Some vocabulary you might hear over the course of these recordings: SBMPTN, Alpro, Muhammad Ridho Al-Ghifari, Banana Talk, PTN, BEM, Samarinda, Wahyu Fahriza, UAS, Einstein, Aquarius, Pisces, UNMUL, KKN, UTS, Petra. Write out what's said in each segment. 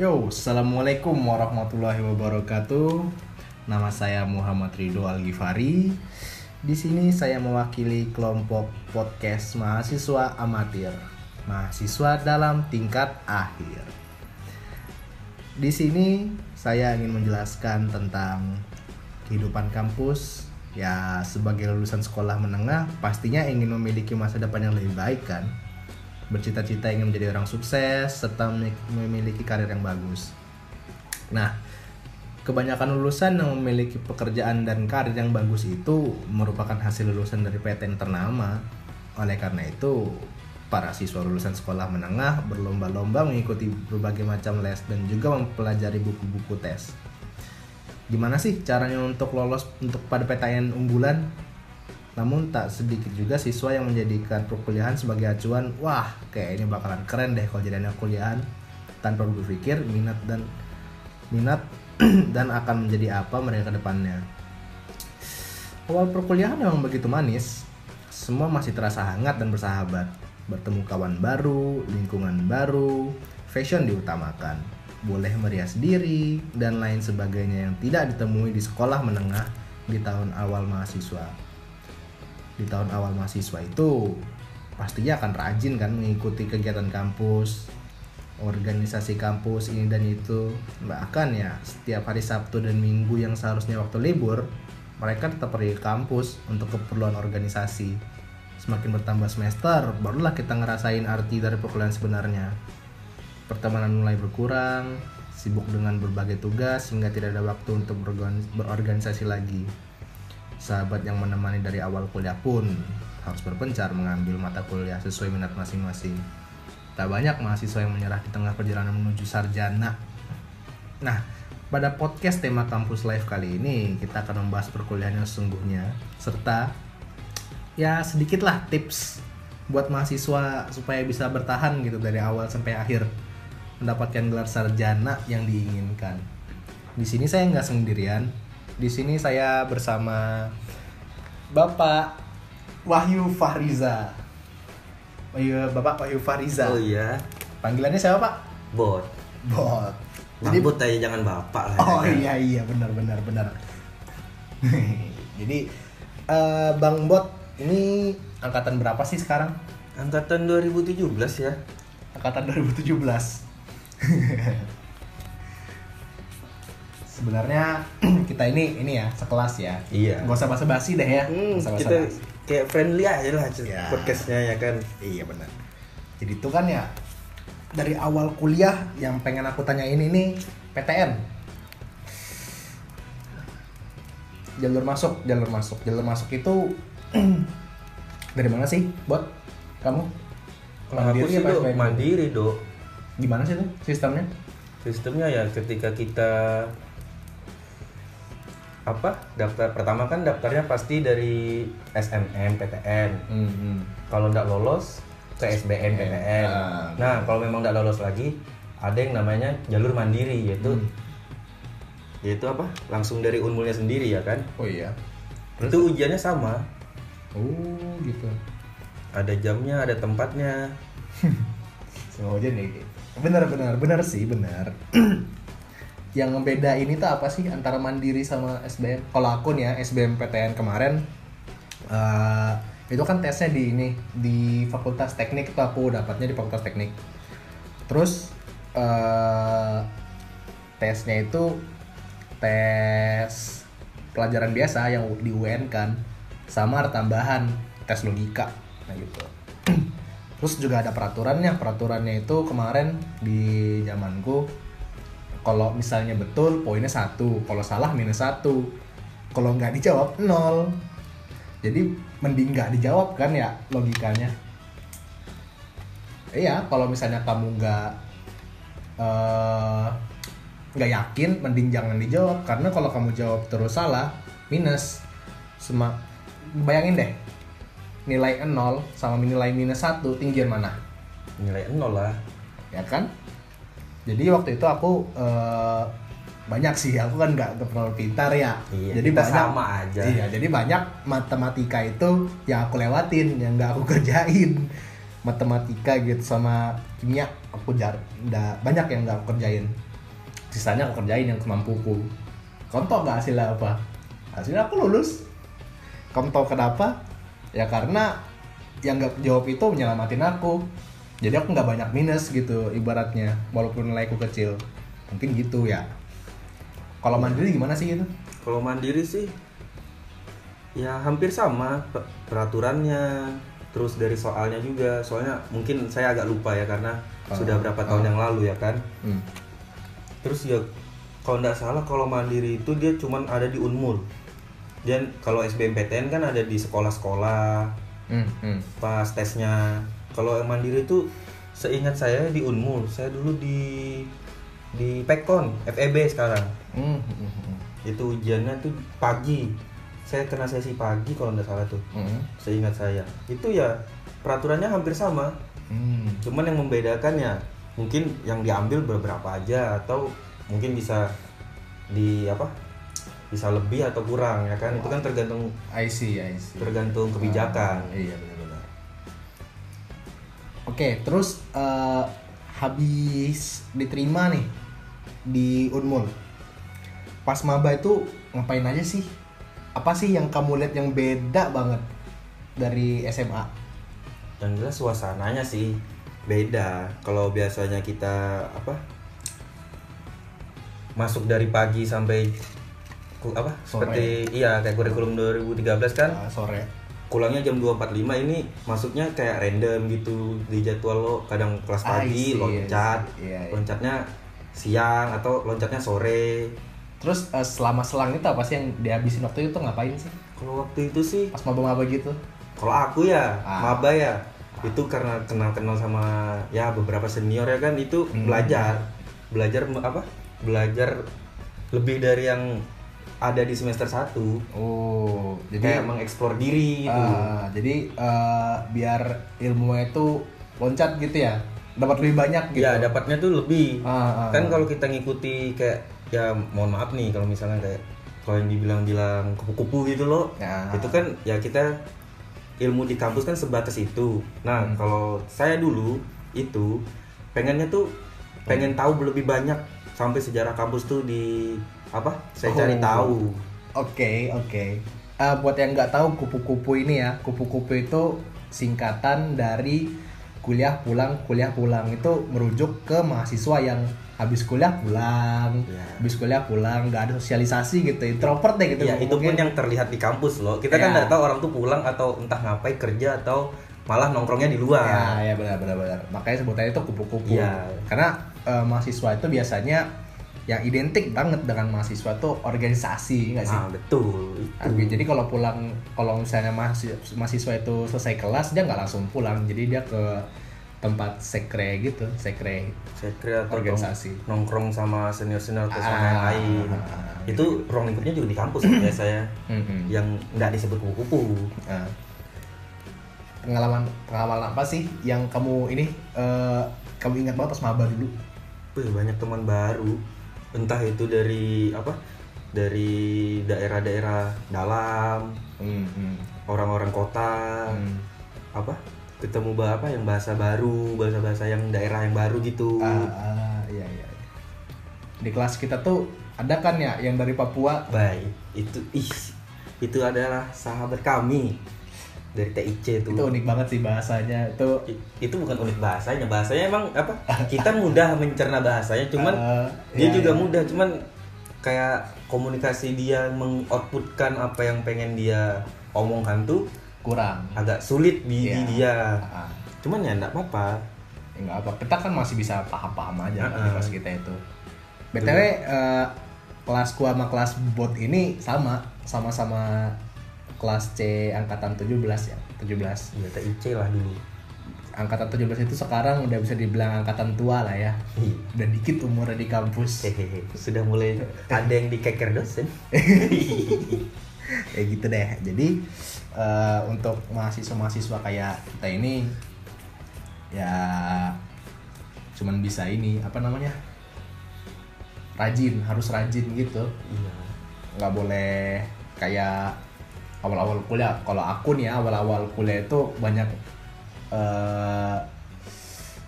Yo, assalamualaikum warahmatullahi wabarakatuh. Nama saya Muhammad Ridho Al-Ghifari. Di sini saya mewakili kelompok podcast mahasiswa amatir, mahasiswa dalam tingkat akhir. Di sini saya ingin menjelaskan tentang kehidupan kampus. Ya, sebagai lulusan sekolah menengah, pastinya ingin memiliki masa depan yang lebih baik kan? Bercita-cita ingin menjadi orang sukses serta memiliki karir yang bagus. Nah, kebanyakan lulusan yang memiliki pekerjaan dan karir yang bagus itu merupakan hasil lulusan dari PTN ternama. Oleh karena itu, para siswa lulusan sekolah menengah berlomba-lomba mengikuti berbagai macam les dan juga mempelajari buku-buku tes. Gimana sih caranya untuk lolos pada PTN unggulan? Namun tak sedikit juga siswa yang menjadikan perkuliahan sebagai acuan. Wah, kayaknya bakalan keren deh kalau jadinya kuliahan, tanpa berpikir minat dan akan menjadi apa mereka ke depannya. Awal perkuliahan memang begitu manis. Semua masih terasa hangat dan bersahabat. Bertemu kawan baru, lingkungan baru, fashion diutamakan, boleh merias diri dan lain sebagainya yang tidak ditemui di sekolah menengah di tahun awal mahasiswa. Di tahun awal mahasiswa itu pastinya akan rajin kan mengikuti kegiatan kampus, organisasi kampus ini dan itu. Bahkan ya setiap hari Sabtu dan Minggu yang seharusnya waktu libur, mereka tetap pergi ke kampus untuk keperluan organisasi. Semakin bertambah semester, barulah kita ngerasain arti dari perkuliahan sebenarnya. Pertemanan mulai berkurang, sibuk dengan berbagai tugas sehingga tidak ada waktu untuk berorganisasi lagi. Sahabat yang menemani dari awal kuliah pun harus berpencar mengambil mata kuliah sesuai minat masing-masing. Tak banyak mahasiswa yang menyerah di tengah perjalanan menuju sarjana. Nah, pada podcast tema Kampus Life kali ini, kita akan membahas perkuliahan yang sesungguhnya, serta ya sedikitlah tips buat mahasiswa supaya bisa bertahan gitu dari awal sampai akhir, mendapatkan gelar sarjana yang diinginkan. Di sini saya nggak sendirian. Di sini saya bersama Bapak Wahyu Fahriza. Bapak Wahyu Fahriza. Oh iya. Panggilannya siapa, Pak? Bot. Jadi Bot aja, jangan Bapak lah. Oh kan? iya benar. Jadi Bang Bot ini angkatan berapa sih sekarang? Angkatan 2017 ya. Angkatan 2017. Sebenarnya kita ini ya sekelas ya. Iya. Gak usah basa-basi deh ya. Kita kayak friendly aja lah ya. Podcastnya ya kan. Iya benar. Jadi itu kan ya dari awal kuliah yang pengen aku tanyain ini PTN. Jalur masuk itu dari mana sih, Bot? Kamu? Mandiri apa SBM? Mandiri, Dok. Gimana sih tuh sistemnya? Sistemnya ya ketika kita daftar pertama kan daftarnya pasti dari SBMPTN. Kalau nggak lolos ke SBMPTN. Nah kalau memang nggak lolos lagi ada yang namanya jalur mandiri, yaitu langsung dari UNMULnya sendiri ya kan. Oh iya. Terus? Itu ujiannya sama. Oh gitu. Ada jamnya, ada tempatnya. Semua ujian ya gitu. Benar sih. Yang ngebeda ini tuh apa sih antara mandiri sama SBM? Kalau aku nih ya SBMPTN kemarin itu kan tesnya di Fakultas Teknik tuh, aku dapatnya di Fakultas Teknik. Terus tesnya itu tes pelajaran biasa yang di UN kan, sama ada tambahan tes logika. Nah gitu. Terus juga ada peraturannya itu kemarin di zamanku. Kalau misalnya betul poinnya 1, kalau salah minus 1, kalau nggak dijawab 0. Jadi mending nggak dijawab kan ya logikanya. Iya, kalau misalnya kamu nggak yakin, mending jangan dijawab, karena kalau kamu jawab terus salah minus. Bayangin deh nilai 0 sama nilai minus 1 tinggian mana? Nilai 0 lah, ya kan? Jadi waktu itu aku banyak sih, aku kan nggak terlalu pintar ya. Iya, jadi banyak sama aja. Iya, jadi banyak matematika itu yang aku lewatin, yang nggak aku kerjain. Matematika gitu sama kimia. aku banyak yang nggak aku kerjain, sisanya aku kerjain yang kemampuku. Contoh nggak hasilnya apa? Hasilnya aku lulus. Kamu tahu kenapa? Ya karena yang nggak jawab itu menyelamatin aku. Jadi aku nggak banyak minus gitu ibaratnya, walaupun nilaiku kecil. Mungkin gitu ya. Kalau mandiri gimana sih gitu? Kalau mandiri sih ya hampir sama peraturannya. Terus dari soalnya juga, soalnya mungkin saya agak lupa ya karena sudah berapa tahun yang lalu ya kan. Terus ya kalau nggak salah kalau mandiri itu dia cuman ada di UNMUL. Dan kalau SBMPTN kan ada di sekolah-sekolah pas tesnya. Kalau yang mandiri itu seingat saya di UNMUL. Saya dulu di Pekon, FEB sekarang. Itu ujiannya tuh pagi. Saya kena sesi pagi kalau nggak salah tuh, seingat saya. Itu ya peraturannya hampir sama, cuman yang membedakannya mungkin yang diambil beberapa aja atau mungkin bisa bisa lebih atau kurang ya kan. Itu kan tergantung IC tergantung kebijakan. Iya benar-benar. Oke, terus habis diterima nih di UNMUL, pas maba itu ngapain aja sih? Apa sih yang kamu lihat yang beda banget dari SMA? Yang jelas suasananya sih beda. Kalau biasanya kita masuk dari pagi sampai sore. Seperti iya kayak kurikulum 2013 kan sore. Pulangnya jam 2.45, ini masuknya kayak random gitu di jadwal lo. Kadang kelas pagi loncat, loncatnya siang atau loncatnya sore. Terus selama selang itu apa sih yang dihabisin waktu itu ngapain sih? Kalau waktu itu sih pas maba-maba gitu. Kalau aku ya maba ya itu karena kenal-kenal sama ya beberapa senior ya kan, itu belajar lebih dari yang ada di semester 1. Oh, jadi kayak mengeksplor diri gitu. Jadi biar ilmunya itu loncat gitu ya. Dapat lebih banyak gitu. Ya, dapatnya tuh lebih. Kan kalau kita ngikuti kayak ya mohon maaf nih kalau misalnya kayak kalau yang dibilang-bilang kupu-kupu gitu loh, itu kan ya kita ilmu di kampus kan sebatas itu. Nah kalau saya dulu itu pengennya tuh pengen tahu lebih banyak sampai sejarah kampus tuh di saya cari tahu. Oke. Buat yang nggak tahu kupu-kupu ini ya, kupu-kupu itu singkatan dari kuliah pulang. Itu merujuk ke mahasiswa yang habis kuliah pulang, nggak ada sosialisasi gitu, introvert deh gitu. Ya, itu pun yang terlihat di kampus loh. Kita kan nggak tahu orang tuh pulang atau entah ngapain kerja atau malah nongkrongnya di luar. Ya benar. Makanya sebutannya itu kupu-kupu. Ya. Karena mahasiswa itu biasanya yang identik banget dengan mahasiswa tuh organisasi, nggak sih? Betul. Oke, jadi kalau misalnya mahasiswa itu selesai kelas dia nggak langsung pulang, jadi dia ke tempat sekre atau organisasi, nongkrong sama senior atau sama yang lain. Itu ruang lingkupnya juga di kampus biasanya yang nggak disebut kupu-kupu. Pengalaman apa sih yang kamu ini kamu ingat banget pas maba dulu? Banyak teman baru, entah itu dari dari daerah-daerah dalam, orang-orang kota, ketemu yang bahasa-bahasa yang daerah yang baru gitu. Iya. Di kelas kita tuh ada kan ya yang dari Papua. Baik, itu adalah sahabat kami dari TIC tuh. Itu unik banget sih bahasanya. Itu bukan unik bahasanya. Bahasanya emang kita mudah mencerna bahasanya, cuman dia juga mudah, cuman kayak komunikasi dia mengoutputkan apa yang pengen dia omongkan tuh kurang, agak sulit di dia. Cuman ya enggak apa-apa. Kita kan masih bisa paham-paham aja di kelas kita itu. BTW kelasku sama kelas bot ini sama-sama kelas C angkatan 17. Ya, TIC lah dulu. Angkatan 17 itu sekarang udah bisa dibilang angkatan tua lah ya. Udah dikit umurnya di kampus. Sudah mulai ada yang dikeker dosen. Ya gitu deh. Jadi untuk mahasiswa kayak kita ini ya cuman bisa ini harus rajin gitu. Iya. Nggak boleh kayak awal-awal kuliah. Kalau aku nih awal-awal kuliah itu banyak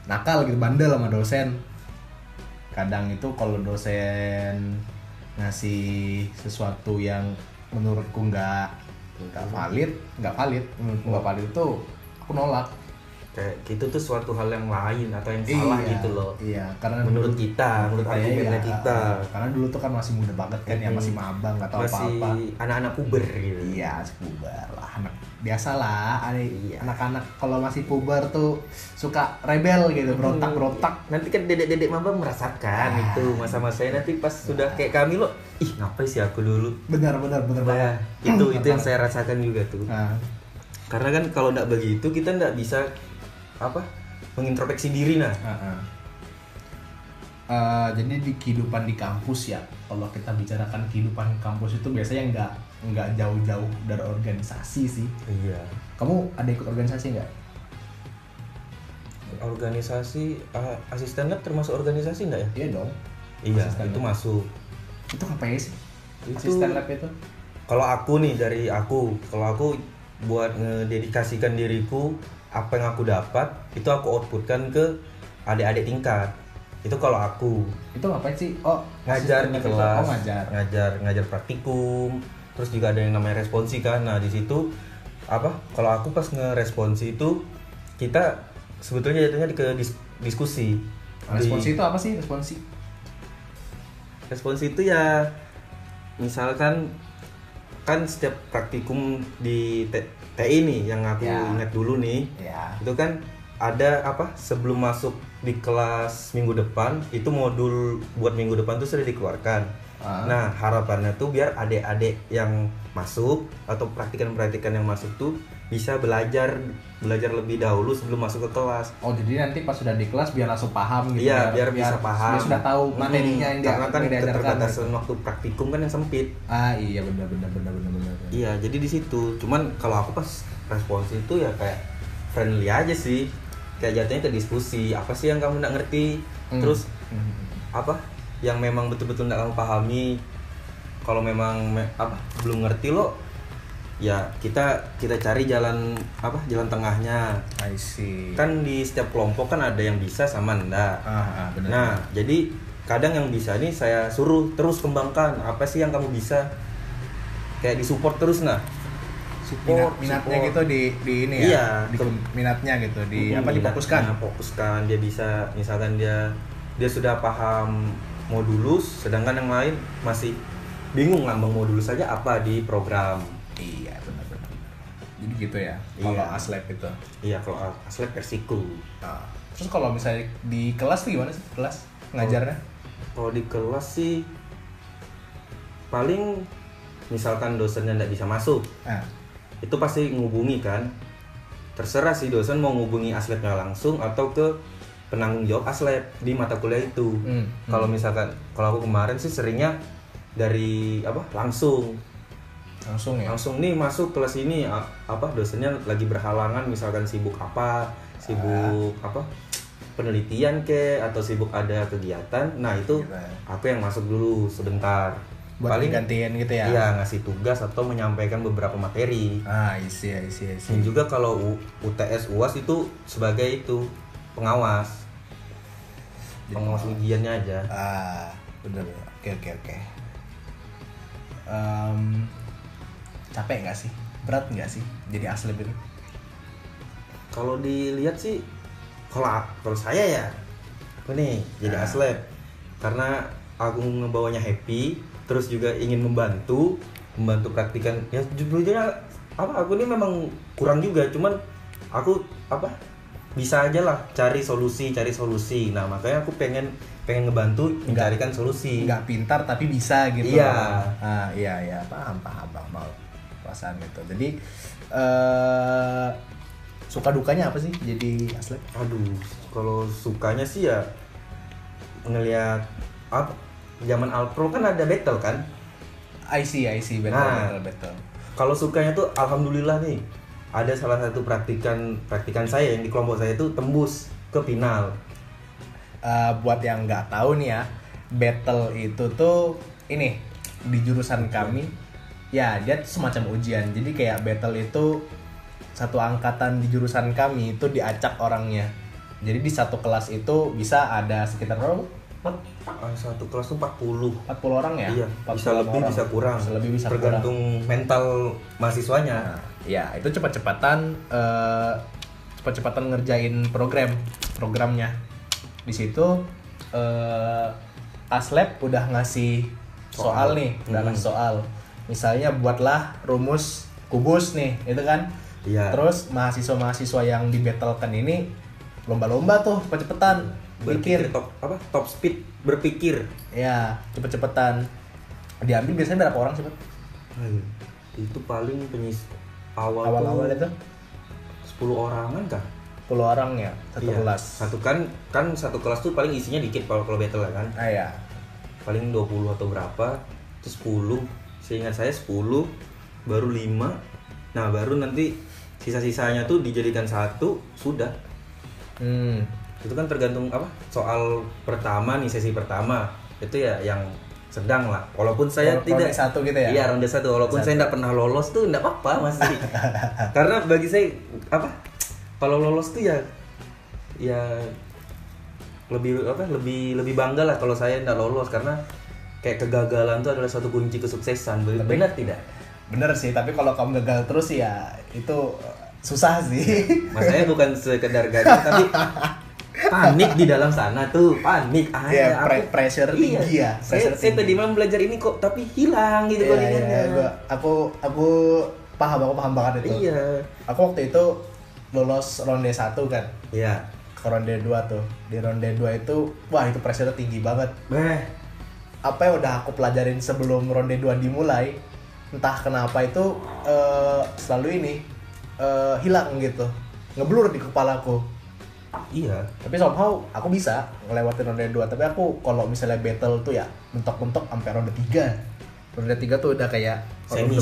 nakal gitu, bandel sama dosen. Kadang itu kalau dosen ngasih sesuatu yang menurutku nggak valid itu aku nolak. Kayak gitu tuh suatu hal yang lain atau yang salah gitu loh. Iya, karena menurut kita, menurut argumennya kita. Karena dulu tuh kan masih muda banget kan, ya masih mabang, nggak tahu apa-apa. Masih anak-anak puber gitu. Iya, puber lah, anak biasalah. Anak-anak kalau masih puber tuh suka rebel gitu, berontak-berontak. Nanti kan dedek-dedek mabang merasakan itu masa-masanya nanti pas sudah kayak kami loh. Ih, ngapain sih aku dulu? Benar banget. Itu yang saya rasakan juga tuh. Karena kan kalau nggak begitu kita nggak bisa mengintrospeksi diri. Jadi di kehidupan di kampus ya, kalau kita bicarakan kehidupan kampus itu biasanya nggak jauh-jauh dari organisasi sih. Iya. Kamu ada ikut organisasi nggak? Organisasi asisten lab termasuk organisasi nggak ya? Iya dong. Iya. Itu masuk. Itu ngapain sih? Asisten lab itu? Kalau aku buat ngededikasikan diriku, apa yang aku dapat itu aku outputkan ke adik-adik tingkat. Itu kalau aku. Itu ngapain sih? Oh, ngajar di kelas. Ngajar praktikum. Terus juga ada yang namanya responsi kan. Nah, di situ kalau aku pas ngeresponsi itu kita sebetulnya jatuhnya ke diskusi. Responsi itu apa sih? Responsi itu ya misalkan kan setiap praktikum di TI nih yang aku ingat dulu nih, itu kan ada sebelum masuk di kelas minggu depan itu modul buat minggu depan tuh sudah dikeluarkan. Nah, harapannya tuh biar adik-adik yang masuk atau praktikan-praktikan yang masuk tuh bisa belajar lebih dahulu sebelum masuk ke kelas. Oh, jadi nanti pas sudah di kelas biar langsung paham gitu. Iya, biar bisa paham. Sudah tahu materinya yang diajarkan. Karena kan keterbatasan waktu praktikum kan yang sempit. Ah, iya benar. Iya, jadi di situ. Cuman kalau aku pas respons itu ya kayak friendly aja sih. Kayak jatuhnya ke diskusi, apa sih yang kamu enggak ngerti? Terus yang memang betul-betul enggak kamu pahami. Kalau memang belum ngerti lo, ya kita cari jalan tengahnya. I see. Kan di setiap kelompok kan ada yang bisa sama enggak. Bener. Nah, jadi kadang yang bisa nih saya suruh terus kembangkan, apa sih yang kamu bisa? Kayak disupport terus nah. Support minatnya gitu di ini ya. Iya, minatnya gitu difokuskan. Dia bisa misalkan dia sudah paham modulus sedangkan yang lain masih bingung ngambang modulus aja apa di program. Iya, benar. Jadi gitu ya. Kalau aslab itu. Iya, kalau aslab versiku. Nah, terus kalau misalnya di kelas tuh gimana sih kelas ngajarnya? Kalau di kelas sih paling misalkan dosennya nggak bisa masuk, itu pasti ngubungi kan. Terserah sih dosen mau ngubungi aslabnya langsung atau ke penanggung jawab aslab di mata kuliah itu. Kalau misalkan kalau aku kemarin sih seringnya dari langsung nih masuk kelas ini dosennya lagi berhalangan misalkan sibuk sibuk penelitian atau sibuk ada kegiatan. Nah itu aku yang masuk dulu sebentar buat paling gantian gitu ya. Iya, ngasih tugas atau menyampaikan beberapa materi. Isi. Dan juga kalau UTS UAS itu sebagai itu pengawas ujiannya aja. Benar. Oke. Capek nggak sih? Berat nggak sih? Jadi aslab itu? Kalau dilihat sih, kalau saya ya, aku nih jadi aslab karena aku ngebawanya happy, terus juga ingin membantu praktikan. Ya jujurnya aku ini memang kurang juga, cuman aku bisa aja lah cari solusi. Nah makanya aku pengen ngebantu mencarikan solusi. Nggak pintar tapi bisa gitu. Iya paham bang, mau perasaan gitu. Jadi suka dukanya apa sih jadi aslab? Kalau sukanya sih ya ngelihat zaman Alpro kan ada battle kan. I see battle. Kalau sukanya tuh alhamdulillah nih ada salah satu praktikan saya yang di kelompok saya itu tembus ke final. Buat yang nggak tahu nih ya, battle itu tuh ini di jurusan kami ya dia semacam ujian. Jadi kayak battle itu satu angkatan di jurusan kami itu diacak orangnya Jadi di satu kelas itu bisa ada sekitar berapa? Satu kelas tuh 40 orang ya? Iya, bisa lebih orang. Bisa kurang, bisa lebih, bisa tergantung kurang. Mental mahasiswanya. Nah, ya itu cepat-cepatan ngerjain programnya. Di situ Aslab udah ngasih soal nih, udah ngasih soal. Misalnya buatlah rumus kubus nih, itu kan. Iya. Terus mahasiswa-mahasiswa yang dibetelkan ini lomba-lomba tuh cepet-cepetan berpikir top speed berpikir. Ya, cepet-cepetan. Diambil biasanya berapa orang sih, Pak? Itu paling awal-awal itu 10 orangan kah? 10 orang ya, satu kelas. Satu kan satu kelas tuh paling isinya dikit kalau battle kan. Ah ya. Paling 20 atau berapa? Terus 10. Seingat saya 10, baru 5. Nah, baru nanti sisa-sisanya tuh dijadikan satu, sudah. Itu kan tergantung soal pertama nih, sesi pertama. Itu ya yang sedang lah. Walaupun saya tidak satu gitu ya. Iya, ronde satu. Walaupun saya tidak pernah lolos tuh tidak apa-apa masih. Karena bagi saya kalau lolos tuh ya lebih bangga lah kalau saya tidak lolos, karena kayak kegagalan tuh adalah suatu kunci kesuksesan. Benar tidak? Benar sih, tapi kalau kamu gagal terus ya itu susah sih. Maksudnya bukan sekedar gagal tapi panik di dalam sana tuh, panik ya, pressure tinggi ya. Saya tadi malam belajar ini kok tapi hilang gitu kodingannya. Iya, aku paham banget itu. Iya. Aku waktu itu lolos ronde 1 kan. Iya. Ke ronde 2 tuh. Di ronde 2 itu wah itu pressure tinggi banget. Apa yang udah aku pelajarin sebelum ronde 2 dimulai, entah kenapa itu selalu ini hilang gitu. Ngeblur di kepalaku. Iya, tapi somehow aku bisa ngelewatin ronde 2, tapi aku kalau misalnya battle tuh ya mentok-mentok sampai ronde 3. Ronde 3 tuh udah kayak semi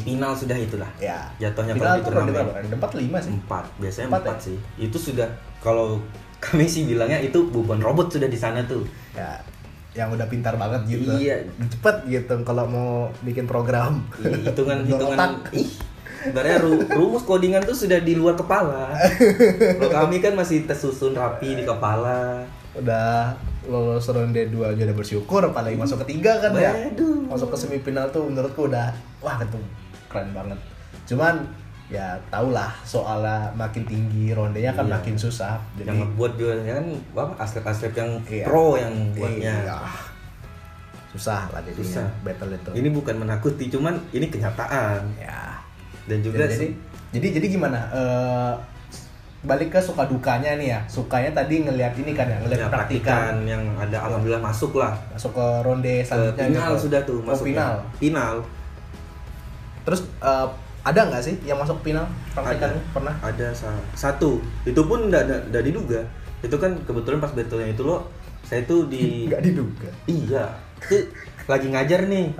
final sudah itulah. Ya. Jatuhnya pada ronde berapa? Ronde 4 5 sih. 4. Biasanya 4 sih. Itu sudah, kalau kami sih bilangnya itu bukan robot sudah di sana tuh. Ya. Yang udah pintar banget gitu. Iya, cepet gitu kalau mau bikin program. Hitungan sebenarnya rumus codingan tuh sudah di luar kepala. Kalau kami kan masih tersusun rapi di kepala. Udah lolos ronde 2 aja udah bersyukur, apalagi masuk ketiga kan ya. Masuk ke semifinal tuh menurutku udah wah itu keren banget. Cuman ya tahulah soalnya makin tinggi rondenya kan makin susah. Jadi yang buat biasanya kan aslep-aslep yang pro yang buatnya. Iya. Susah lah jadinya battle itu. Ini bukan menakuti, cuman ini kenyataan. Ya. Dan juga jadi gimana balik ke suka dukanya nih ya. Sukanya tadi ngelihat ini kan ya, ngelihat praktikan yang ada, alhamdulillah masuk lah, masuk ke ronde selanjutnya, final juga. Sudah tuh masuk final. Terus ada nggak sih yang masuk final praktikan? Pernah ada satu, itu pun nggak diduga. Itu kan kebetulan pas battlenya itu loh, saya tuh nggak diduga. Iya, itu lagi ngajar nih.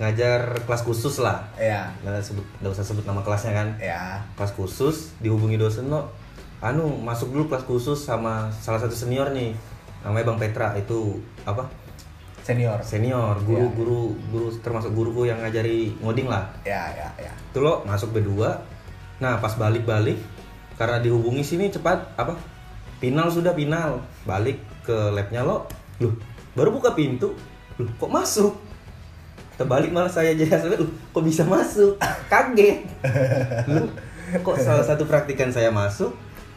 Ngajar kelas khusus lah, ya. Nggak usah sebut nama kelasnya kan, ya. Kelas khusus, dihubungi dosen lo, masuk dulu kelas khusus sama salah satu senior nih, namanya Bang Petra, itu senior, guru termasuk guruku yang ngajari ngoding lah, ya. Itu lo masuk berdua, nah pas balik karena dihubungi sini cepat final balik ke labnya lo, baru buka pintu, lo kok masuk? Terbalik malah saya aja kok bisa masuk, kaget. Kok salah satu praktikan saya masuk,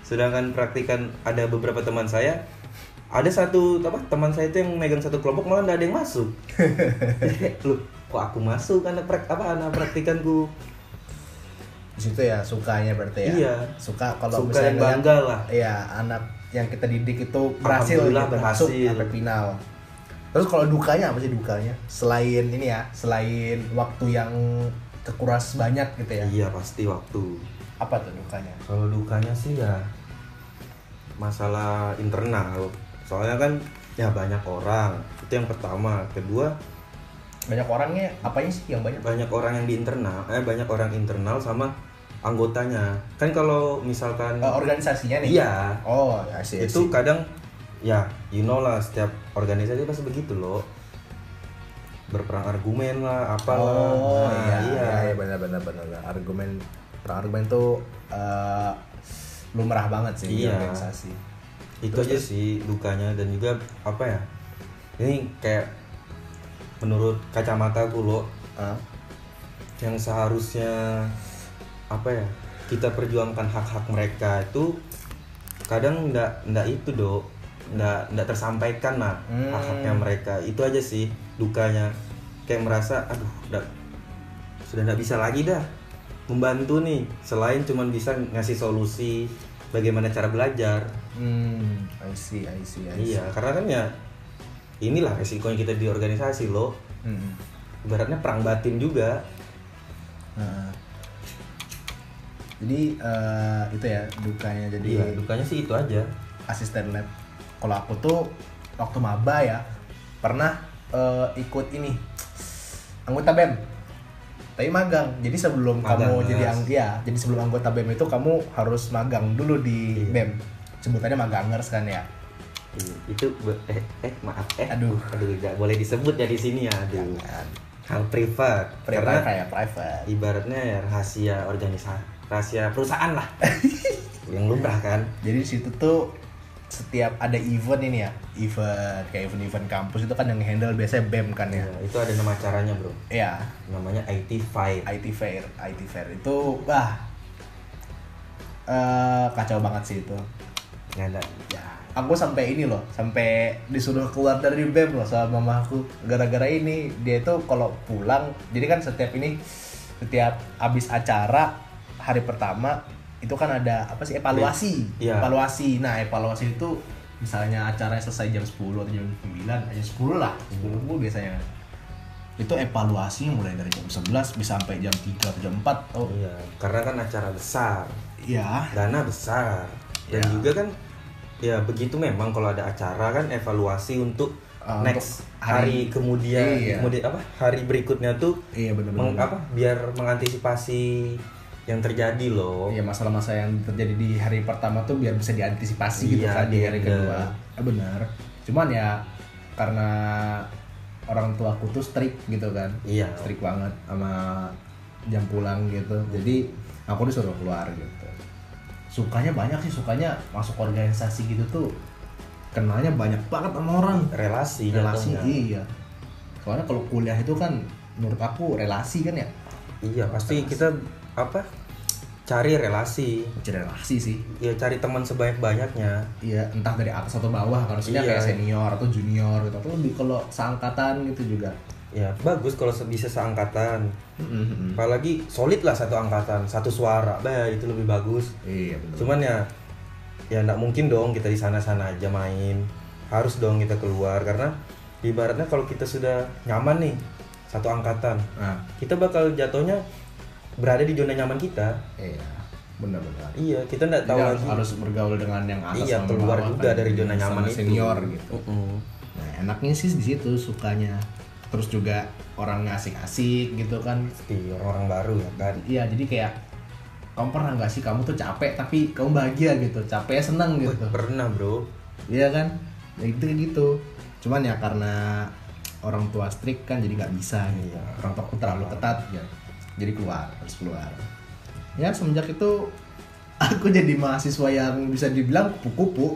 sedangkan praktikan ada beberapa teman saya, ada satu teman saya itu yang megang satu kelompok malah nggak ada yang masuk. Kok aku masuk anak praktikanku. Di situ ya sukanya berarti ya. Iya. Suka kalau misalnya bangga lah. Iya, anak yang kita didik itu berhasil sampai final. Terus kalau dukanya apa sih dukanya? Selain ini ya, selain waktu yang kekuras banyak gitu ya? Iya pasti waktu. Apa tuh dukanya? Kalau dukanya sih ya masalah internal. Soalnya kan ya banyak orang, itu yang pertama. Kedua, banyak orangnya, apanya sih yang banyak? Banyak orang yang di internal, banyak orang internal sama anggotanya. Kan kalau misalkan organisasinya nih? Iya. Oh, asik. Itu kadang ya, lah setiap organisasi pasti begitu loh. Berperang argumen lah, apalah. Oh, nah, iya benar. Argumen tuh lumrah banget sih iya. Di organisasi. Itu terus aja sih lukanya. Dan juga apa ya, ini kayak menurut kacamata aku loh, yang seharusnya apa ya, kita perjuangkan hak-hak mereka itu kadang nggak itu dok, nggak tersampaikan lah hak-haknya mereka. Itu aja sih dukanya, kayak merasa aduh sudah nggak bisa lagi dah membantu nih, selain cuman bisa ngasih solusi bagaimana cara belajar. I see. Iya, karena kan ya inilah resikonya kita di organisasi loh. Ibaratnya perang batin juga. Jadi itu ya dukanya. Jadi iya, dukanya sih itu aja. Asisten lab. Kalau aku tuh waktu maba ya pernah ikut ini anggota BEM. Tapi magang. Jadi sebelum magang, kamu jadi jadi sebelum anggota BEM itu kamu harus magang dulu di BEM. Sebutannya magangers kan ya. Itu aduh gak boleh disebut ya di sini ya. Aduh. Hal privat kayak private. Ibaratnya ya rahasia organisasi. Rahasia perusahaan lah. Yang lumrah kan. Jadi di situ tuh setiap ada event ini ya, event kampus itu kan yang handle biasanya BEM kan ya. Itu ada nama acaranya, bro. Iya. Namanya IT Fair. IT Fair itu kacau banget sih itu. Nggak ada. Ya. Aku sampai ini loh, sampai disuruh keluar dari BEM loh sama mamaku gara-gara ini. Dia itu kalau pulang, jadi kan setiap abis acara hari pertama itu kan ada apa sih evaluasi. Nah, evaluasi itu misalnya acaranya selesai jam 10 atau jam 9, jam 10 lah. 10 biasanya. Itu evaluasinya mulai dari jam 11 bisa sampai jam 3 atau jam 4. Oh iya, karena kan acara besar. Iya. Dana besar. Dan juga kan ya begitu memang kalau ada acara kan evaluasi untuk next hari kemudian, kemudian apa? Hari berikutnya tuh. Iya, benar-benar. Biar mengantisipasi yang terjadi loh. Iya, masalah-masalah yang terjadi di hari pertama tuh biar bisa diantisipasi gitu kan di hari kedua. Benar. Cuman ya karena orang tua aku tuh strict gitu kan. Iya. Strict banget sama jam pulang gitu. Jadi aku disuruh keluar gitu. Sukanya banyak sih, masuk organisasi gitu tuh kenalnya banyak banget sama orang. Relasi iya. Soalnya kalau kuliah itu kan menurut aku relasi kan ya. Iya, pasti relasi. Kita cari relasi sih ya, cari teman sebanyak-banyaknya ya, entah dari atas atau bawah harusnya kayak senior atau junior gitu, atau lebih kalau seangkatan gitu juga ya bagus kalau bisa seangkatan. Apalagi solid lah satu angkatan, satu suara, bah itu lebih bagus. Iya betul. Cuman ya nggak mungkin dong kita di sana-sana aja main, harus dong kita keluar, karena ibaratnya kalau kita sudah nyaman nih satu angkatan, kita bakal jatuhnya berada di zona nyaman kita. Iya, benar-benar. Iya, kita nggak tahu lagi harus bergaul dengan yang atas. Iya, keluar juga dari zona nyaman itu. Senior gitu. Nah, enaknya sih di situ, sukanya. Terus juga orangnya asik-asik gitu kan. Orang baru ya kan. Iya, jadi kayak kamu pernah nggak sih kamu tuh capek tapi kamu bahagia gitu, capeknya seneng gitu. Pernah bro. Iya kan, ya gitu. Cuman ya karena orang tua strict kan jadi nggak bisa gitu. Orang tua aku terlalu ketat ya. Jadi harus keluar. Ya semenjak itu aku jadi mahasiswa yang bisa dibilang kupu-kupu.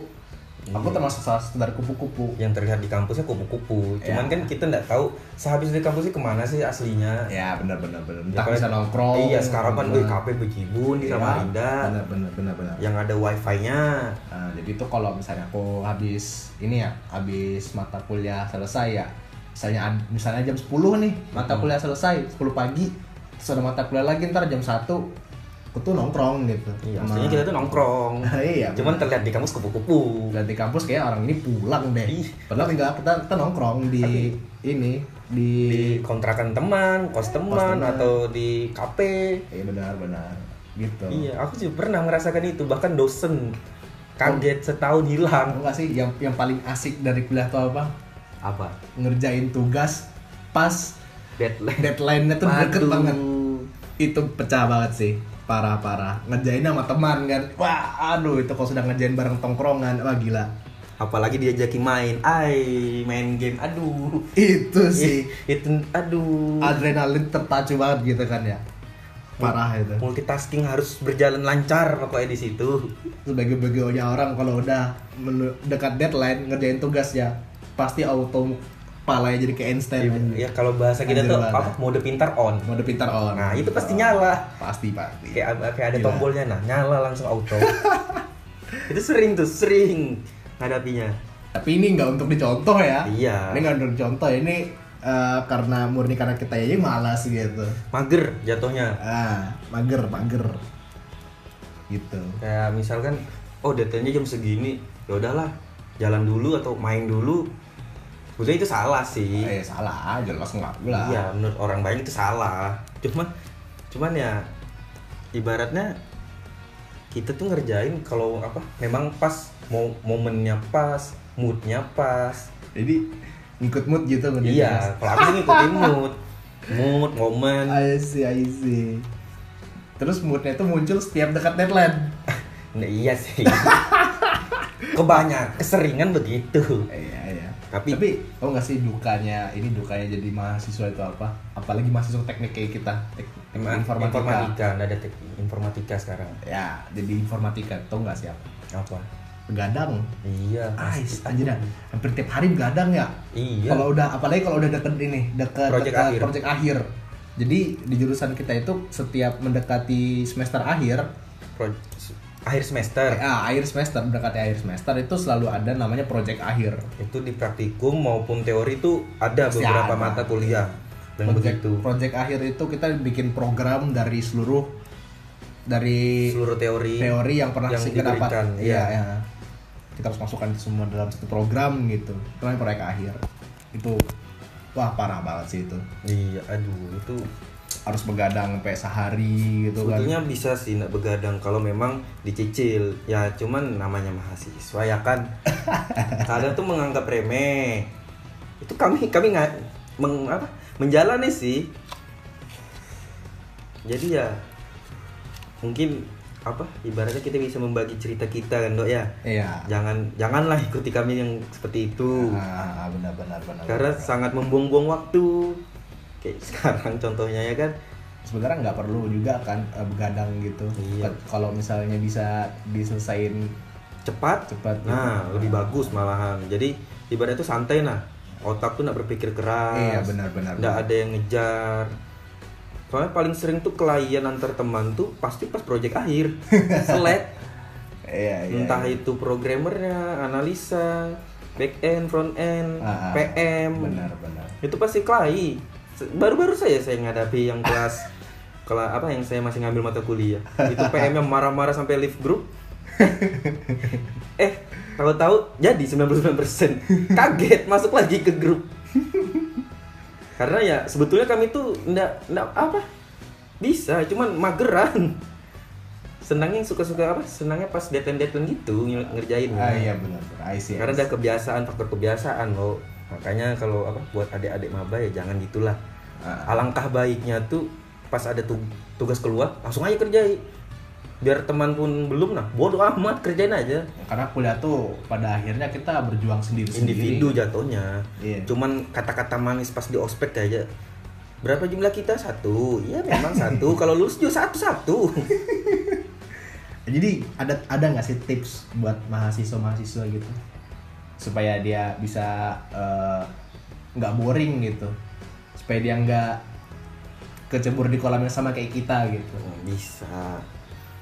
Aku termasuk salah satu dari kupu-kupu. Yang terlihat di kampusnya kupu-kupu. Cuman kan kita nggak tahu sehabis di kampusnya kemana sih aslinya. Ya benar. Entah ya, bisa nongkrong. Iya sekarang kan di KP Bejibun, di Samarinda. Benar. Yang ada wifi-nya. Nah, jadi itu kalau misalnya aku habis mata kuliah selesai ya. Misalnya jam 10 nih mata kuliah selesai 10 pagi. Terus ada mata kuliah lagi ntar jam 1 aku tuh nongkrong gitu. Iya, maksudnya kita tuh nongkrong. Iya, cuman terlihat di kampus kupu-kupu. Terlihat di kampus kayak orang ini pulang deh. Padahal tinggal kita nongkrong di kontrakan teman, kos teman atau di kafe. Iya benar gitu. Iya, aku juga pernah merasakan itu, bahkan dosen kaget setahun hilang. Enggak sih, yang paling asik dari kuliah tuh apa? Apa? Ngerjain tugas pas deadline-nya tuh deket banget. Itu pecah banget sih, parah. Ngerjainnya sama teman kan. Wah, aduh itu kalau sudah ngerjain bareng tongkrongan, wah gila. Apalagi diajakin main game. Aduh, itu sih. Itu aduh. Adrenalin terpacu banget gitu kan ya. parah itu. Multitasking harus berjalan lancar pokoknya di situ. Sebagai-bagiannya orang kalau udah dekat deadline ngerjain tugas ya pasti auto palanya jadi ke Einstein. Iya, kalau bahasa kita tuh apa? Mode pintar on. Mode pintar on. Nah, itu pasti nyala. Pasti. Kayak ada gila. Tombolnya nah, nyala langsung auto. Itu sering hadapinya. Tapi ini nggak untuk dicontoh ya. Iya. Ini nggak untuk dicontoh. Ini karena murni karena kita aja malas gitu. Mager jatuhnya. Mager. Gitu. Kayak misalkan deadline-nya jam segini, ya udahlah, jalan dulu atau main dulu. Udah itu salah sih. Salah, jelas enggak lah. Iya, menurut orang banyak itu salah. Cuman ya ibaratnya kita tuh ngerjain kalau memang pas, mau momennya pas, moodnya pas. Jadi ngikut mood gitu bener. Iya, kalau aku sih ngikutin mood, momen. I see. Terus moodnya itu muncul setiap dekat deadline. Nah, iya sih. Keseringan begitu. Iya. Tapi tau nggak sih dukanya jadi mahasiswa itu apa? Apalagi mahasiswa teknik kayak kita. Informatika. Ada teknik informatika sekarang. Ya, jadi informatika. Tau nggak sih apa? Begadang. Iya. Aja dah. Hampir tiap hari begadang ya. Iya. Apalagi kalau udah deket project akhir. Jadi di jurusan kita itu setiap mendekati semester akhir, mendekati akhir semester itu selalu ada namanya project akhir. Itu di praktikum maupun teori itu ada beberapa mata kuliah. Dan project akhir itu kita bikin program dari seluruh teori yang pernah kita dapat. Iya. Kita harus masukkan itu semua dalam satu program gitu. Karena proyek akhir itu parah banget sih itu. Iya, aduh, itu harus begadang sampai sehari gitu. Sebetulnya kan bisa sih nggak begadang kalau memang dicicil. Ya cuman namanya mahasiswa ya kan. Kadang tuh menganggap remeh. Itu kami menjalani sih. Jadi ya mungkin ibaratnya kita bisa membagi cerita kita kan, Dok ya. Iya. Janganlah ikuti kami yang seperti itu. Benar. Karena sangat membuang-buang waktu. Kayak sekarang contohnya ya kan. Sebenarnya nggak perlu juga kan begadang gitu. Iya. Kalau misalnya bisa diselesain cepat. Nah, gitu. Lebih bagus malahan. Jadi ibaratnya itu santai nah. Otak tuh nggak berpikir keras. Iya, benar. Nggak ada yang ngejar. Soalnya paling sering tuh kelayan antar teman tuh pasti pas project akhir. Selek. Iya. Entah itu programmernya, analisa, back end, front end, PM. Benar. Itu pasti kelahi. Baru-baru saya menghadapi yang yang saya masih ngambil mata kuliah. Itu PM-nya marah-marah sampai leave group. Tahu-tahu jadi 99%. Kaget masuk lagi ke grup. Karena ya sebetulnya kami tuh enggak bisa, cuman mageran. Senangnya suka-suka senangnya pas deadline gitu ngerjain. Iya benar. Karena ada faktor kebiasaan loh. Makanya kalau buat adik-adik maba ya jangan gitulah. Alangkah baiknya tuh pas ada tugas keluar langsung aja kerjain. Biar teman pun belum nah, bodo amat kerjain aja. Karena kuliah tuh pada akhirnya kita berjuang sendiri-sendiri. Individu jatuhnya. Yeah. Cuman kata-kata manis pas di ospek aja. Berapa jumlah kita? 1. Iya memang 1. Kalau lulus juga 1. Jadi ada nggak sih tips buat mahasiswa gitu supaya dia bisa nggak boring gitu, supaya dia nggak kecebur di kolam yang sama kayak kita gitu? Bisa.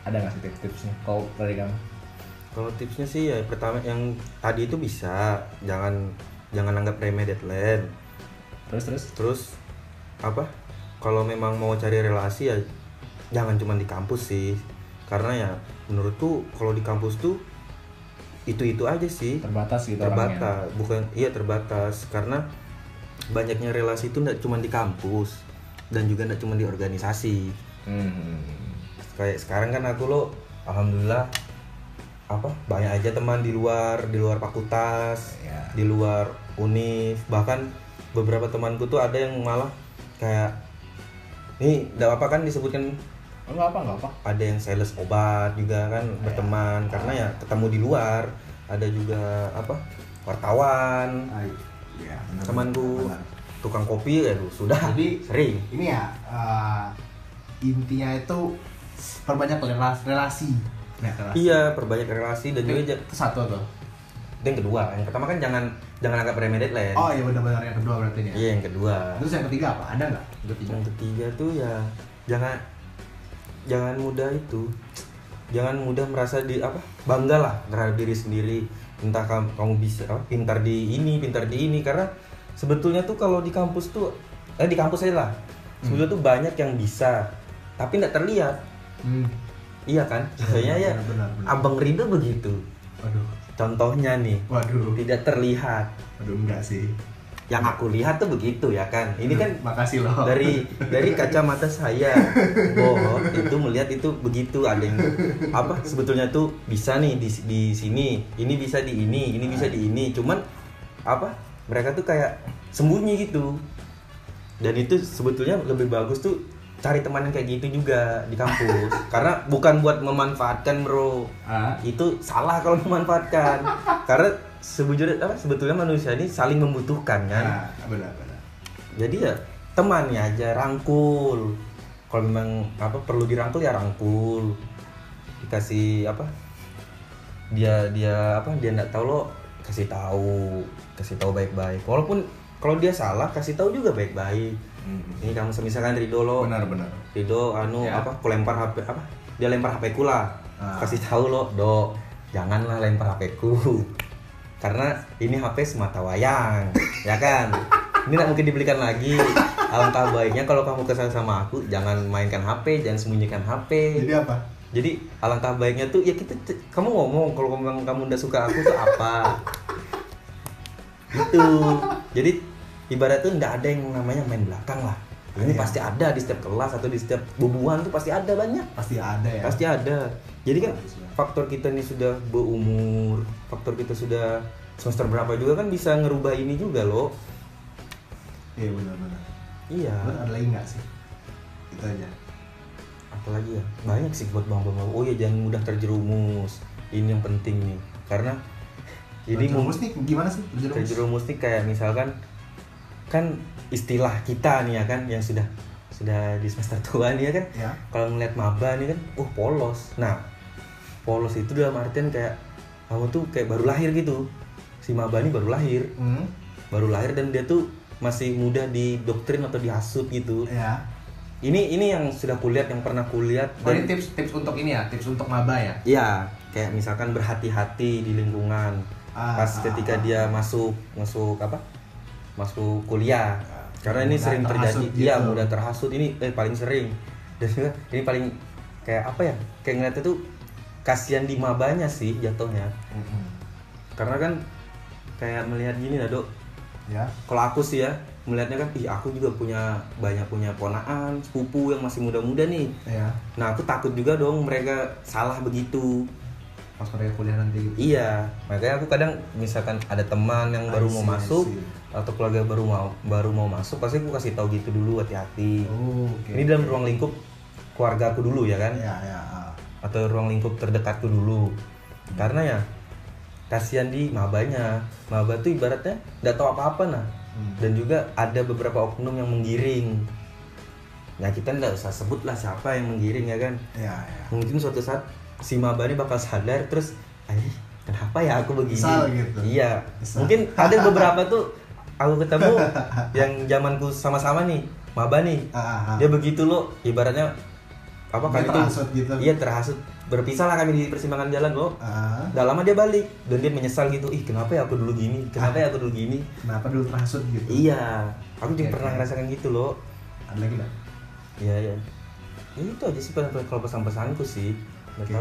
Ada nggak sih tips-tipsnya kalau dari kamu? Kalau tipsnya sih ya pertama yang tadi itu bisa jangan anggap remeh deadline. Terus kalau memang mau cari relasi ya jangan cuma di kampus sih, karena ya menurutku kalau di kampus tuh itu aja sih. Terbatas gitu orangnya. Terbatas karena banyaknya relasi itu nggak cuma di kampus dan juga nggak cuma di organisasi. Kayak sekarang kan aku lo alhamdulillah banyak aja teman di luar fakultas, yeah. Di luar univ, bahkan beberapa temanku tuh ada yang malah kayak nih enggak apa kan disebutkan enggak apa. Ada yang sales obat juga kan berteman yeah. Karena ya ketemu di luar, ada juga wartawan. Yeah, temanku tukang kopi ya sudah jadi, sering. Ini ya intinya itu perbanyak relasi. Nah, relasi. Iya, perbanyak relasi dan juga itu satu tuh. Yang kedua, yang pertama kan jangan anggap remedial lah ya. Oh iya benar-benar yang kedua berarti ya. Iya yang kedua. Terus yang ketiga apa? Ada nggak? Yang ketiga tuh ya jangan mudah itu, jangan mudah merasa bangga lah terhadap diri sendiri. Entah kamu bisa pintar di ini karena sebetulnya tuh kalau di kampus tuh di kampus aja lah sebetulnya tuh banyak yang bisa tapi nggak terlihat. Iya kan? Contohnya ya benar. Abang Ridho begitu. Aduh. Contohnya nih, waduh, tidak terlihat. Waduh, enggak sih. Yang aku lihat tuh begitu ya kan. Ini kan makasih loh. Dari kacamata saya, boh itu melihat itu begitu ada yang sebetulnya tuh bisa nih di sini, ini bisa di ini bisa di ini. Cuman mereka tuh kayak sembunyi gitu. Dan itu sebetulnya lebih bagus tuh cari teman yang kayak gitu juga di kampus karena bukan buat memanfaatkan bro. Itu salah kalau memanfaatkan karena sebetulnya manusia ini saling membutuhkan kan. Benar. Jadi ya temannya aja rangkul, kalau memang perlu dirangkul ya rangkul, dikasih dia nggak tahu lo kasih tahu baik-baik, walaupun kalau dia salah kasih tahu juga baik-baik. Ini kamu misalkan Ridho lo. Benar. Ridho ya. Ku lempar HP dia lempar HP ku lah. Kasih tahu lo, "Do, janganlah lempar HP ku. Karena ini HP semata wayang." Ya kan? Ini enggak mungkin dibelikan lagi. Alangkah baiknya kalau kamu kesal sama aku, jangan mainkan HP, jangan sembunyikan HP. Jadi apa? Jadi alangkah baiknya tuh ya kamu ngomong kalau kamu enggak suka aku tuh apa. Gitu. Jadi ibarat tuh nggak ada yang namanya main belakang lah. Ini pasti ada di setiap kelas atau di setiap bubuhan tuh pasti ada banyak. Pasti ada. Jadi kan faktor kita ini sudah berumur, faktor kita sudah semester berapa juga kan bisa ngerubah ini juga loh. Iya benar. Iya. Ada lagi nggak sih? Itu aja. Apalagi ya banyak sih buat bang. Oh ya jangan mudah terjerumus. Ini yang penting nih karena ini terjerumus nih gimana sih? Terjerumus nih kayak misalkan kan istilah kita nih ya kan yang sudah di semester tua nih ya kan ya. Kalau ngeliat maba nih kan polos. Nah polos itu dalam artian kayak kamu tuh kayak baru lahir gitu, si maba ini baru lahir dan dia tuh masih mudah didoktrin atau dihasut gitu ya. Ini yang sudah kulihat, yang pernah kulihat. Ini tips untuk ini ya, tips untuk maba ya? Iya kayak misalkan berhati-hati di lingkungan ketika dia masuk kuliah karena ini sering terjadi gitu. Iya mudah terhasut ini paling sering dan juga ini paling kayak kayak ngeliatnya tuh kasihan di mabanya sih jatuhnya. Karena kan kayak melihat gini lah Dok ya, kalau aku sih ya melihatnya kan aku juga punya ponaan sepupu yang masih muda-muda nih ya. Nah aku takut juga dong mereka salah begitu pas mereka kuliah nanti gitu. Iya makanya aku kadang misalkan ada teman yang baru mau masuk atau keluarga baru mau masuk pasti aku kasih tahu gitu dulu, hati-hati. Ini dalam ruang lingkup keluarga aku dulu ya kan ya. Atau ruang lingkup terdekatku dulu karena ya kasihan di mabanya. Maba tuh ibaratnya nggak tahu apa-apa dan juga ada beberapa oknum yang menggiring. Nah kita nggak usah sebutlah siapa yang menggiring ya kan ya. Mungkin suatu saat si maba ini bakal sadar terus kenapa ya aku begini gitu. Iya misal. Mungkin ada beberapa tuh aku ketemu yang zamanku sama-sama nih maba nih dia begitu loh ibaratnya kami terhasut gitu. Iya terhasut, berpisah lah kami di persimpangan jalan loh. Nggak lama dia balik dan dia menyesal gitu, kenapa ya aku dulu gini, kenapa dulu terhasut gitu. Iya aku juga pernah ngerasakan gitu loh. Ada lagi nggak? Iya itu aja sih kalau pesan-pesanku sih.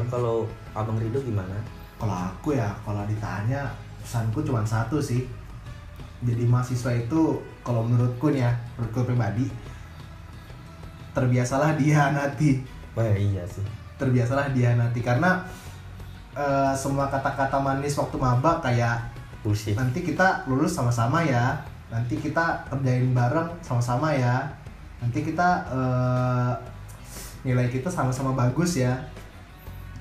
Kalau Abang Ridho gimana? Kalau aku ya kalau ditanya pesanku cuma satu sih. Jadi mahasiswa itu kalau menurutku pribadi, terbiasalah dihianati. Iya sih. Terbiasalah dihianati karena semua kata-kata manis waktu maba kayak bullshit. Nanti kita lulus sama-sama ya. Nanti kita kerjain bareng sama-sama ya. Nanti kita nilai kita sama-sama bagus ya.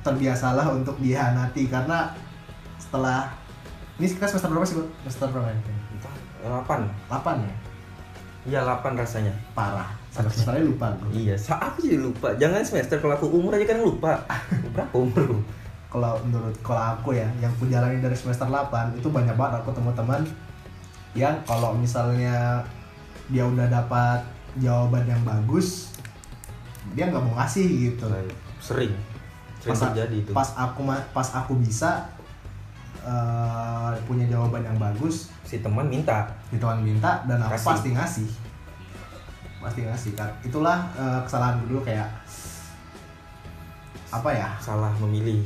Terbiasalah untuk dihianati karena setelah ini kita semester berapa sih, Bu? Semester berapa? 8 ya? Iya, 8 rasanya. Parah. Satu semesternya lupa bro. Iya, aku jadi lupa. Jangan semester, kalau aku umur aja kan lupa. Berapa umur lu? Kalau menurut, kalau aku ya, yang ku jalani dari semester 8 itu banyak banget aku teman-teman yang kalau misalnya dia udah dapat jawaban yang bagus, dia nggak mau ngasih gitu. Sering. Sering terjadi itu. Pas aku bisa punya jawaban yang bagus, si teman minta. Si teman minta dan aku kasih. Pasti ngasih kan. Itulah kesalahan dulu, kayak apa ya, salah memilih.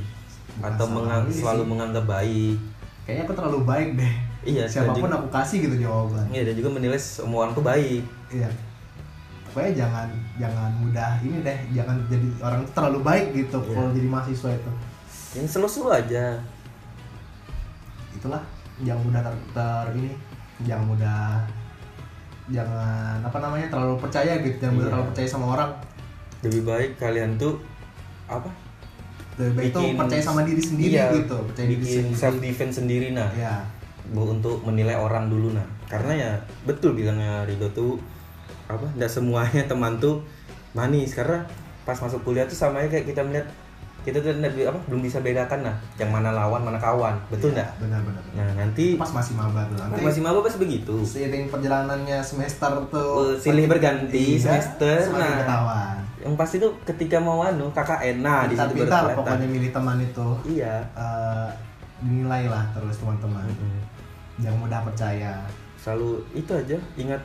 Bukan atau selalu menganggap baik. Kayaknya aku terlalu baik deh. Iya, siapapun juga, aku kasih gitu jawaban. Iya, dan juga menilai omonganku baik. Iya. Pokoknya jangan mudah ini deh, jangan jadi orang terlalu baik gitu. Iya. Kalau jadi mahasiswa itu yang selu-selu aja. Itulah yang mudah ini, yang mudah, jangan apa namanya, terlalu percaya gitu, jangan terlalu percaya sama orang. Lebih baik kalian tuh apa? Lebih baik tuh percaya sama diri sendiri, iya, gitu, percaya diri sendiri. Self defense sendiri, nah. Ya. Untuk menilai orang dulu, nah. Karena ya betul bilangnya Ridho tuh apa? Enggak semuanya teman tuh manis, karena pas masuk kuliah tuh samanya kayak kita melihat kita tuh belum bisa bedakan, nah, yang mana lawan mana kawan, betul nggak? Ya, benar. Nah nanti pas masih maba tuh, pasti begitu. Seiring perjalanannya semester tuh silih berganti, iya, semester, nah ketahuan. Yang pasti tuh ketika mau KKN, nah di situ baru pokoknya milih teman itu, iya, dinilai lah terus teman-teman, yang mudah percaya. Selalu itu aja, ingat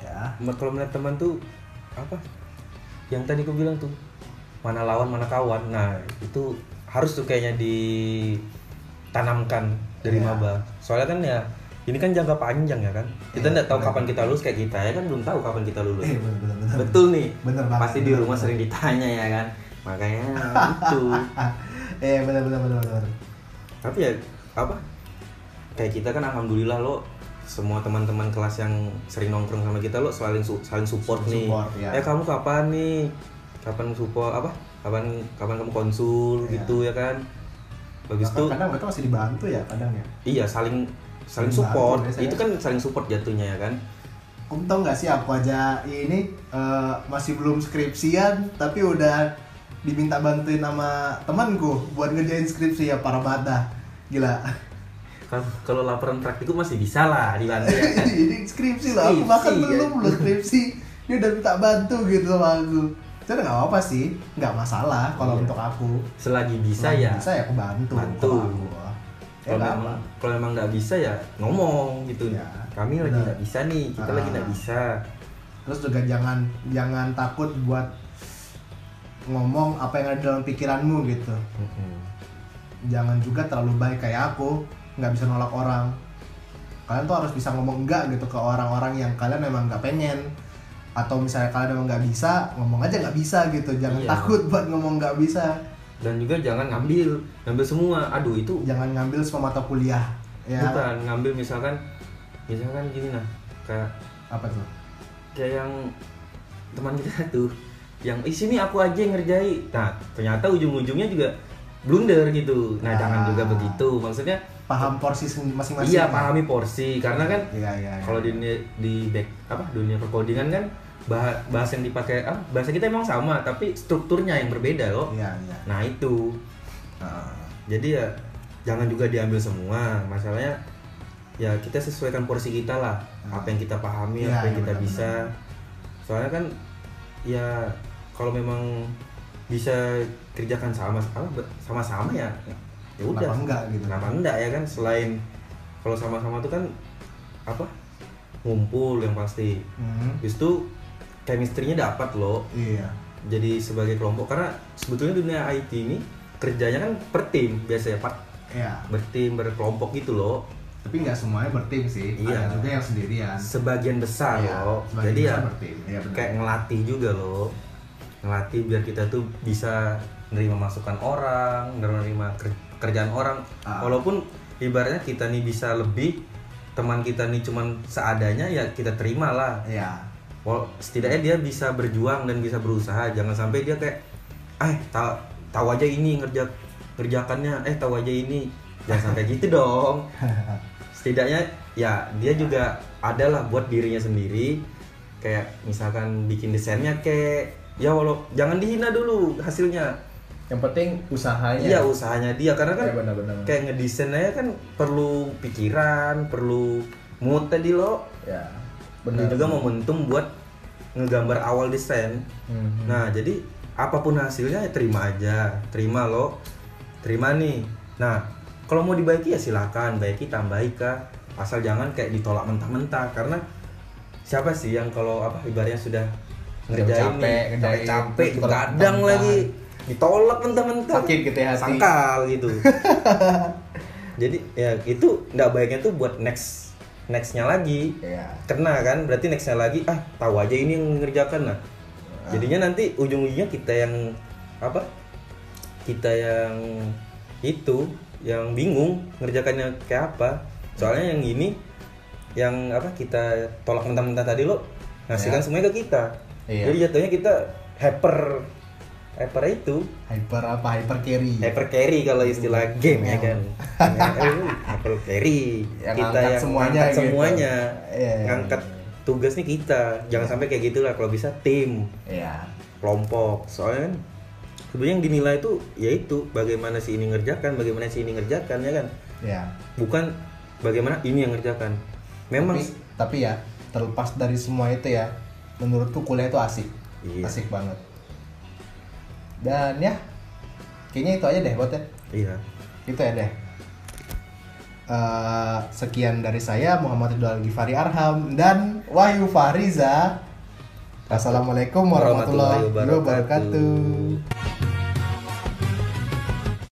ya. Kalau melihat teman tuh apa? Yang tadi aku bilang tuh, mana lawan mana kawan, nah itu harus tuh kayaknya ditanamkan dari maba. Soalnya kan ya ini kan jangka panjang ya kan, kita nggak tahu kapan kita lulus, kayak kita ya kan belum tahu kapan kita lulus. Bener, betul nih, bener, pasti di rumah sering ditanya ya kan, makanya itu. Bener. Tapi ya apa, kayak kita kan alhamdulillah lo semua teman-teman kelas yang sering nongkrong sama kita lo saling support nih. Ya kamu kapan nih? Kapan support apa? Kapan kamu konsul gitu ya kan? Bagus tuh. Kadang mereka masih dibantu ya kadang ya. Iya, saling support. Bantu, itu kan saling support jatuhnya ya kan. Kamu tau nggak sih, aku aja ini masih belum skripsian tapi udah diminta bantuin sama temanku buat ngerjain skripsi, ya parah banget dah. Gila. Kalau laporan praktikum masih bisa lah dibantu ya kan. Ini skripsi lah, aku bahkan belum skripsi. Dia udah minta bantu gitu sama aku. Itu nggak apa-apa sih, nggak masalah kalau untuk aku. Selagi bisa ya. Bisa ya aku bantu. Kalau memang nggak bisa ya ngomong gitu. Ya, kami lagi nggak bisa nih, kita lagi nggak bisa. Terus juga jangan takut buat ngomong apa yang ada dalam pikiranmu gitu. Jangan juga terlalu baik kayak aku, nggak bisa nolak orang. Kalian tuh harus bisa ngomong enggak gitu ke orang-orang yang kalian memang nggak pengen. Atau misalnya kalian emang nggak bisa, ngomong aja nggak bisa gitu, jangan takut buat ngomong nggak bisa. Dan juga jangan ngambil semua, aduh itu. Jangan ngambil semua mata kuliah. Ya. Bukan ngambil misalkan gini nah, kayak apa tuh? Kayak yang teman kita tuh, yang sini aku aja yang ngerjain. Nah ternyata ujung-ujungnya juga blunder gitu. Nah jangan juga begitu, maksudnya. Paham porsi masing-masing. Iya, pahami porsi, karena kan iya. Kalau dunia perkodingan kan bahasa yang dipakai bahasa kita emang sama tapi strukturnya yang berbeda loh. Iya. Nah, itu. Jadi ya jangan juga diambil semua. Masalahnya ya kita sesuaikan porsi kita lah. Apa yang kita pahami, apa yang kita bisa. Soalnya kan ya kalau memang bisa kerjakan sama-sama ya. Ya udah, kenapa enggak ya kan. Selain kalau sama-sama tuh kan apa, ngumpul yang pasti, habis itu chemistry-nya dapat loh. Iya, jadi sebagai kelompok, karena sebetulnya dunia IT ini kerjanya kan per tim biasanya, bertim, berkelompok gitu loh. Tapi nggak semuanya bertim sih, ada juga yang sendirian sebagian besar loh. Sebagian jadi besar ya kayak ngelatih juga loh, ngelatih biar kita tuh bisa nerima masukan orang, nerima kerjaan orang. Walaupun ibaratnya kita nih bisa lebih, teman kita nih cuman seadanya ya kita terima lah. Iya. Setidaknya dia bisa berjuang dan bisa berusaha. Jangan sampai dia kayak tahu aja ini ngerjakannya, tahu aja ini. Jangan sampai gitu dong. Setidaknya ya dia juga adalah buat dirinya sendiri, kayak misalkan bikin desainnya kayak ya walau jangan dihina dulu hasilnya, yang penting usahanya. Iya, usahanya dia, karena kan bener. Kayak ngedesainnya kan perlu pikiran, perlu mood tadi lo ya, bener. Dan juga momentum buat ngegambar awal desain. Nah jadi apapun hasilnya ya terima aja, terima nih. Nah kalau mau dibaiki ya silakan, baiki, tambahi kah, asal jangan kayak ditolak mentah-mentah. Karena siapa sih yang kalau ibaratnya sudah ngerjain nih, capek kadang lagi ditolak mentah-mentah, sakit gitu ya hati, sangkal gitu. Jadi ya itu nggak baiknya tuh buat nextnya lagi, kena kan, berarti nextnya lagi tahu aja ini yang ngerjakan. Nah jadinya nanti ujung-ujungnya kita yang bingung ngerjakannya kayak apa. Soalnya yang ini yang kita tolak mentah-mentah tadi lo ngasihkan semuanya ke kita. Jadi jatuhnya kita hyper carry kalau istilah game ya kan. Hyper carry, yang kita angkat yang semuanya ngangkat tugasnya kita. Jangan sampai kayak gitulah, kalau bisa tim, kelompok. Soalnya sebenarnya yang dinilai itu yaitu bagaimana si ini ngerjakan, ya kan. Bukan bagaimana ini yang ngerjakan. Memang tapi ya terlepas dari semua itu ya, menurutku kuliah itu asik. Asik banget. Dan ya kayaknya itu aja deh buat ya. Itu ya deh. Sekian dari saya, Muhammad Ridho Al-Ghifari Arham dan Wahyu Fahriza. Assalamualaikum warahmatullahi wabarakatuh.